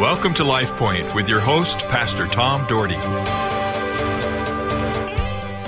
Welcome to Life Point with your host, Pastor Tom Dougherty.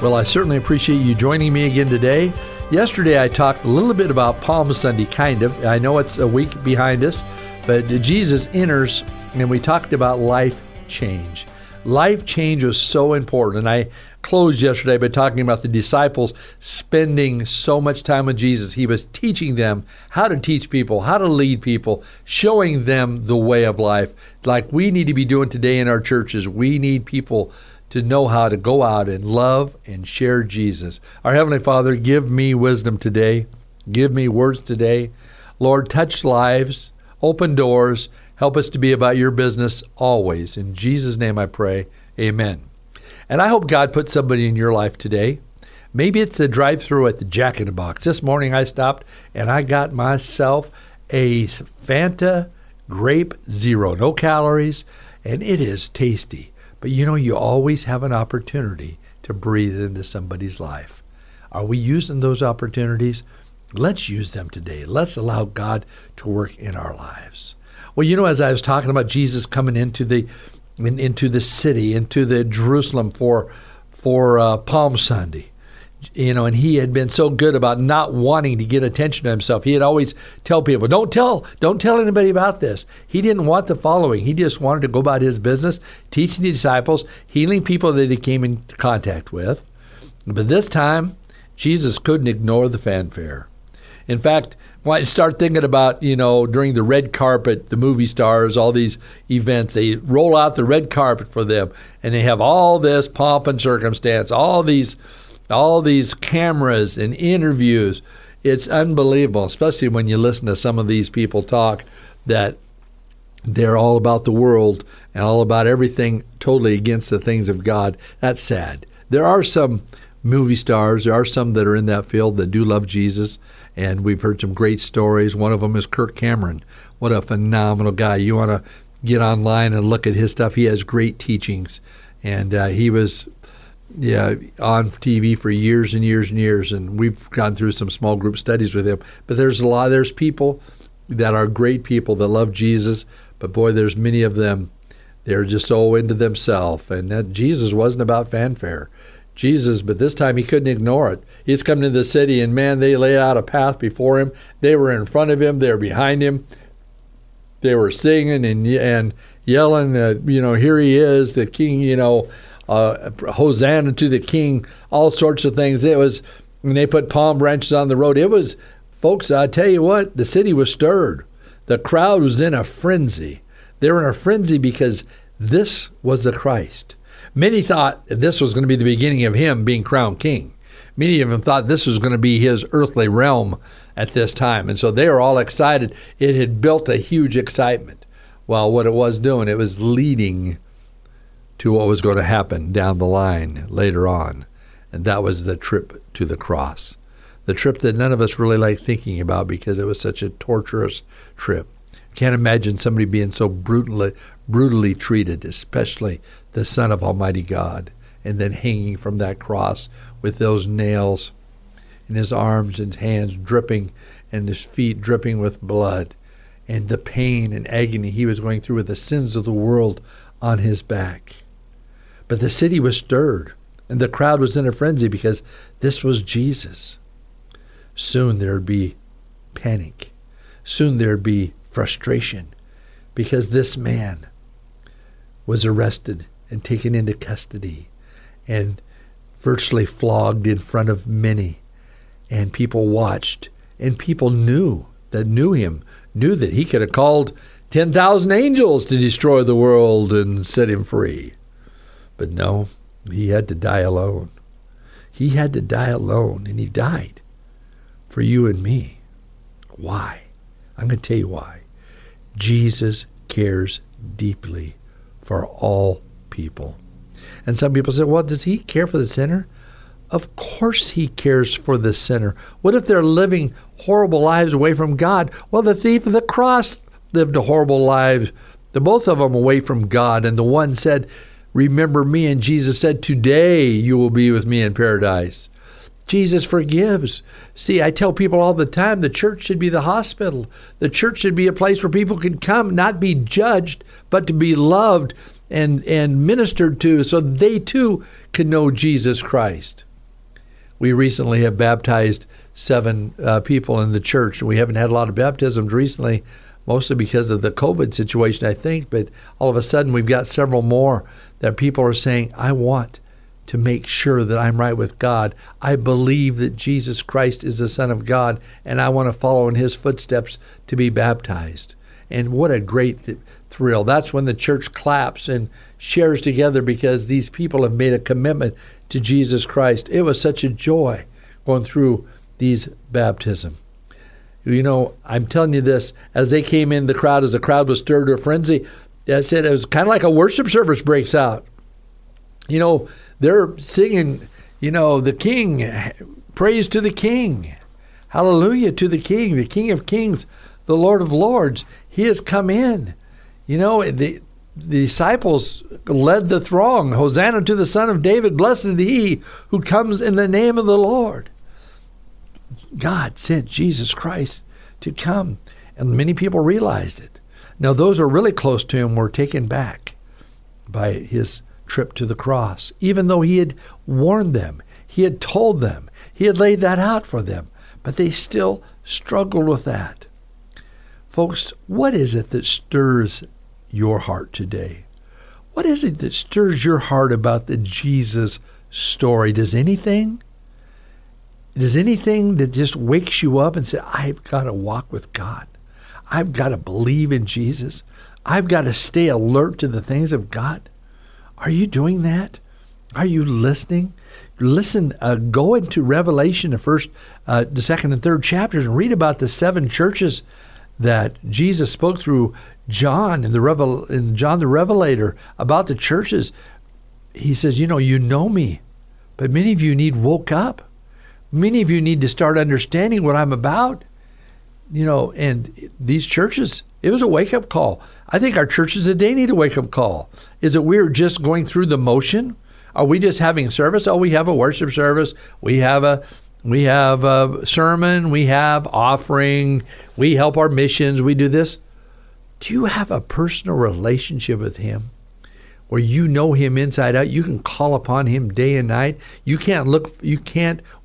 Well, I certainly appreciate you joining me again today. Yesterday, I talked a little bit about Palm Sunday, kind of. I know it's a week behind us, but Jesus enters, and we talked about life change. Life change was so important, and I closed yesterday by talking about the disciples spending so much time with Jesus. He was teaching them how to teach people, how to lead people, showing them the way of life. Like we need to be doing today in our churches, we need people to know how to go out and love and share Jesus. Our Heavenly Father, give me wisdom today. Give me words today. Lord, touch lives, open doors, help us to be about your business always. In Jesus' name I pray, amen. And I hope God put somebody in your life today. Maybe it's the drive-thru at the Jack in the Box. This morning I stopped and I got myself a Fanta Grape Zero, no calories, and it is tasty. But you know, you always have an opportunity to breathe into somebody's life. Are we using those opportunities? Let's use them today. Let's allow God to work in our lives. Well, you know, as I was talking about Jesus coming into the city, into the Jerusalem for Palm Sunday, you know, and he had been so good about not wanting to get attention to himself. He had always tell people, don't tell anybody about this. He didn't want the following. He just wanted to go about his business, teaching the disciples, healing people that he came in contact with. But this time, Jesus couldn't ignore the fanfare. In fact, when I start thinking about, you know, during the red carpet, the movie stars, all these events, they roll out the red carpet for them, and they have all this pomp and circumstance, all these cameras and interviews. It's unbelievable, especially when you listen to some of these people talk that they're all about the world and all about everything totally against the things of God. That's sad. There are some movie stars, there are some that are in that field that do love Jesus, and we've heard some great stories. One of them is Kirk Cameron. What a phenomenal guy. You want to get online and look at his stuff. He has great teachings, and he was on TV for years and years and years, and we've gone through some small group studies with him. But there's people that are great people that love Jesus, but boy, there's many of them, they're just so into themselves, and that Jesus wasn't about fanfare. But this time he couldn't ignore it. He's come to the city, and man, they laid out a path before him. They were in front of him. They were behind him. They were singing and yelling, here he is, the king, Hosanna to the king, all sorts of things. It was, and they put palm branches on the road. It was, folks, I tell you what, the city was stirred. The crowd was in a frenzy. They were in a frenzy because this was the Christ. Many thought this was going to be the beginning of him being crowned king. Many of them thought this was going to be his earthly realm at this time. And so they were all excited. It had built a huge excitement. Well, what it was doing, it was leading to what was going to happen down the line later on. And that was the trip to the cross. The trip that none of us really like thinking about because it was such a torturous trip. Can't imagine somebody being so brutally treated, especially the Son of Almighty God, and then hanging from that cross with those nails in his arms and hands dripping and his feet dripping with blood, and the pain and agony he was going through with the sins of the world on his back. But the city was stirred, and the crowd was in a frenzy because this was Jesus. Soon there would be panic. Soon there would be frustration because this man was arrested and taken into custody and virtually flogged in front of many. And people watched, and people knew that he could have called 10,000 angels to destroy the world and set him free. But no, he had to die alone. He had to die alone, and he died for you and me. Why? I'm going to tell you why. Jesus cares deeply for all people. And some people say, well, does he care for the sinner? Of course he cares for the sinner. What if they're living horrible lives away from God? Well, the thief of the cross lived a horrible life, the both of them away from God. And the one said, remember me. And Jesus said, today you will be with me in paradise. Jesus forgives. See, I tell people all the time, the church should be the hospital. The church should be a place where people can come, not be judged, but to be loved and ministered to so they too can know Jesus Christ. We recently have baptized 7 people in the church. We haven't had a lot of baptisms recently, mostly because of the COVID situation, I think. But all of a sudden, we've got several more that people are saying, I want to make sure that I'm right with God. I believe that Jesus Christ is the Son of God, and I want to follow in his footsteps to be baptized. And what a great thrill. That's when the church claps and shares together because these people have made a commitment to Jesus Christ. It was such a joy going through these baptisms. You know, I'm telling you this, as they came in, the crowd, as the crowd was stirred to a frenzy, I said it was kind of like a worship service breaks out. You know, they're singing, you know, the King, praise to the King, hallelujah to the King of Kings, the Lord of Lords. He has come in. You know, the disciples led the throng. Hosanna to the Son of David. Blessed is he who comes in the name of the Lord. God sent Jesus Christ to come, and many people realized it. Now, those who are really close to him were taken back by his trip to the cross, even though he had warned them, he had told them, he had laid that out for them, but they still struggled with that. Folks, what is it that stirs your heart today? What is it that stirs your heart about the Jesus story? Does anything that just wakes you up and says, I've got to walk with God. I've got to believe in Jesus. I've got to stay alert to the things of God. Are you doing that? Are you listening? Listen, go into Revelation, the first, the second and third chapters, and read about the 7 churches that Jesus spoke through John and John the Revelator about the churches. He says, you know me, but many of you need woke up. Many of you need to start understanding what I'm about. You know, and these churches, it was a wake-up call. I think our churches today need a wake-up call. Is it we're just going through the motion? Are we just having service? Oh, we have a worship service. We have a sermon. We have offering. We help our missions. We do this. Do you have a personal relationship with him where you know him inside out? You can call upon him day and night. You can't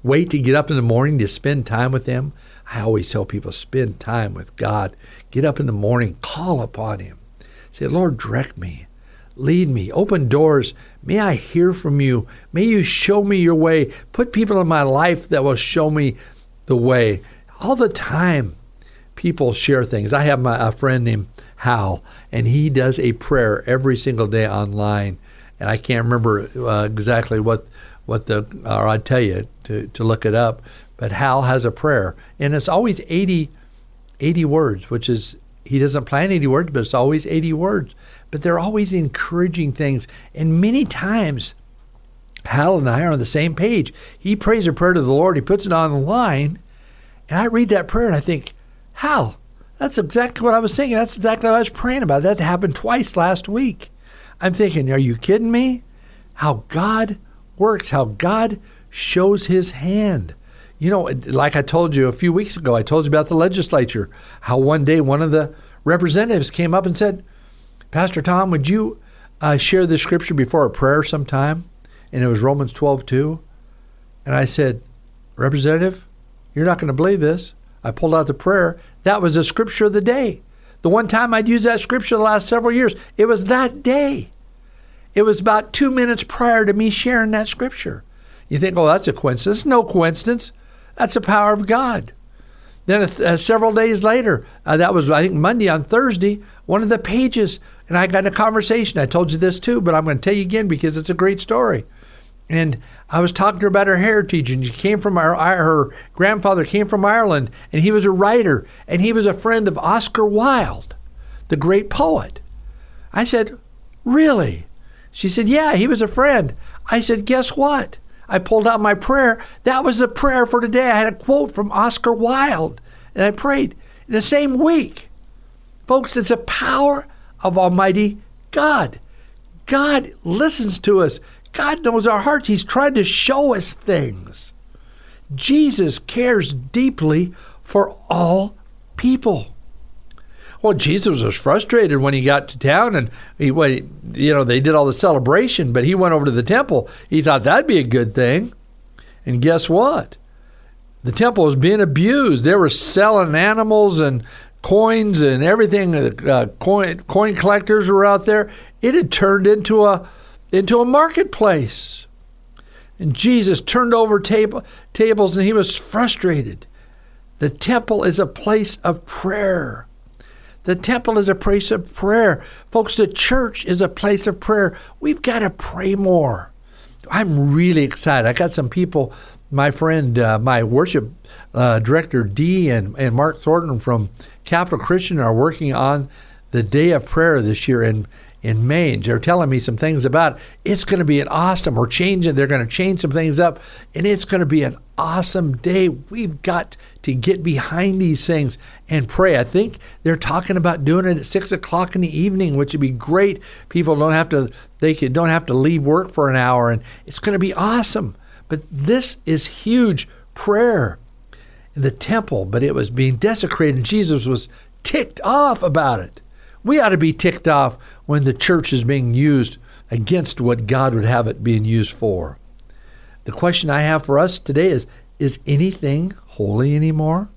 wait to get up in the morning to spend time with him. I always tell people, spend time with God. Get up in the morning, call upon him. Say, Lord, direct me, lead me, open doors. May I hear from you. May you show me your way. Put people in my life that will show me the way. All the time, people share things. I have a friend named Hal, and he does a prayer every single day online. And I can't remember exactly or I'd tell you to look it up. But Hal has a prayer, and it's always 80 words, which is, he doesn't plan 80 words, but it's always 80 words. But they're always encouraging things. And many times, Hal and I are on the same page. He prays a prayer to the Lord. He puts it online, and I read that prayer, and I think, Hal, that's exactly what I was thinking. That's exactly what I was praying about. That happened twice last week. I'm thinking, are you kidding me? How God works, how God shows his hand. You know, like I told you a few weeks ago, I told you about the legislature, how one day one of the representatives came up and said, Pastor Tom, would you share this scripture before a prayer sometime? And it was Romans 12:2. And I said, Representative, you're not going to believe this. I pulled out the prayer. That was the scripture of the day. The one time I'd used that scripture the last several years, it was that day. It was about 2 minutes prior to me sharing that scripture. You think, oh, that's a coincidence. No coincidence. That's the power of God. Then several days later, that was, I think, Monday, on Thursday, one of the pages, and I got in a conversation. I told you this too, but I'm going to tell you again because it's a great story. And I was talking to her about her heritage, and she came from her grandfather came from Ireland, and he was a writer, and he was a friend of Oscar Wilde, the great poet. I said, really? She said, yeah, he was a friend. I said, guess what? I pulled out my prayer. That was the prayer for today. I had a quote from Oscar Wilde, and I prayed in the same week. Folks, it's the power of Almighty God. God listens to us. God knows our hearts. He's trying to show us things. Jesus cares deeply for all people. Well, Jesus was frustrated when he got to town, and they did all the celebration, but he went over to the temple. He thought that'd be a good thing. And guess what? The temple was being abused. They were selling animals and coins and everything. Coin collectors were out there. It had turned into a marketplace. And Jesus turned over tables, and he was frustrated. The temple is a place of prayer. The temple is a place of prayer. Folks, the church is a place of prayer. We've got to pray more. I'm really excited. I got some people, my friend, my worship director, Dee, and Mark Thornton from Capital Christian are working on the Day of Prayer this year in Maine. They're telling me some things about it. It's going to be an awesome, they're going to change some things up, and it's going to be an awesome day. We've got to get behind these things and pray. I think they're talking about doing it at 6:00 in the evening, which would be great. People don't have to leave work for an hour, and it's going to be awesome. But this is huge prayer in the temple, but it was being desecrated, and Jesus was ticked off about it. We ought to be ticked off when the church is being used against what God would have it being used for. The question I have for us today is anything holy anymore?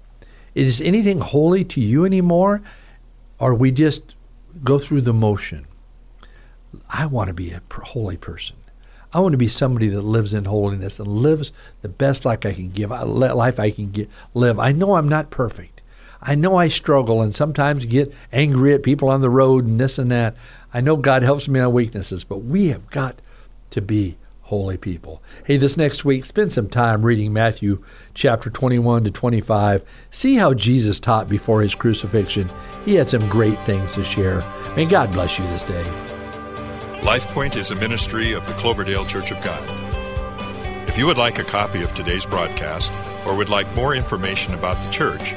Is anything holy to you anymore? Or we just go through the motion? I want to be a holy person. I want to be somebody that lives in holiness and lives the best life I can live. I know I'm not perfect. I know I struggle and sometimes get angry at people on the road and this and that. I know God helps me on weaknesses, but we have got to be holy people. Hey, this next week, spend some time reading Matthew chapter 21 to 25. See how Jesus taught before his crucifixion. He had some great things to share. May God bless you this day. Life Point is a ministry of the Cloverdale Church of God. If you would like a copy of today's broadcast or would like more information about the church,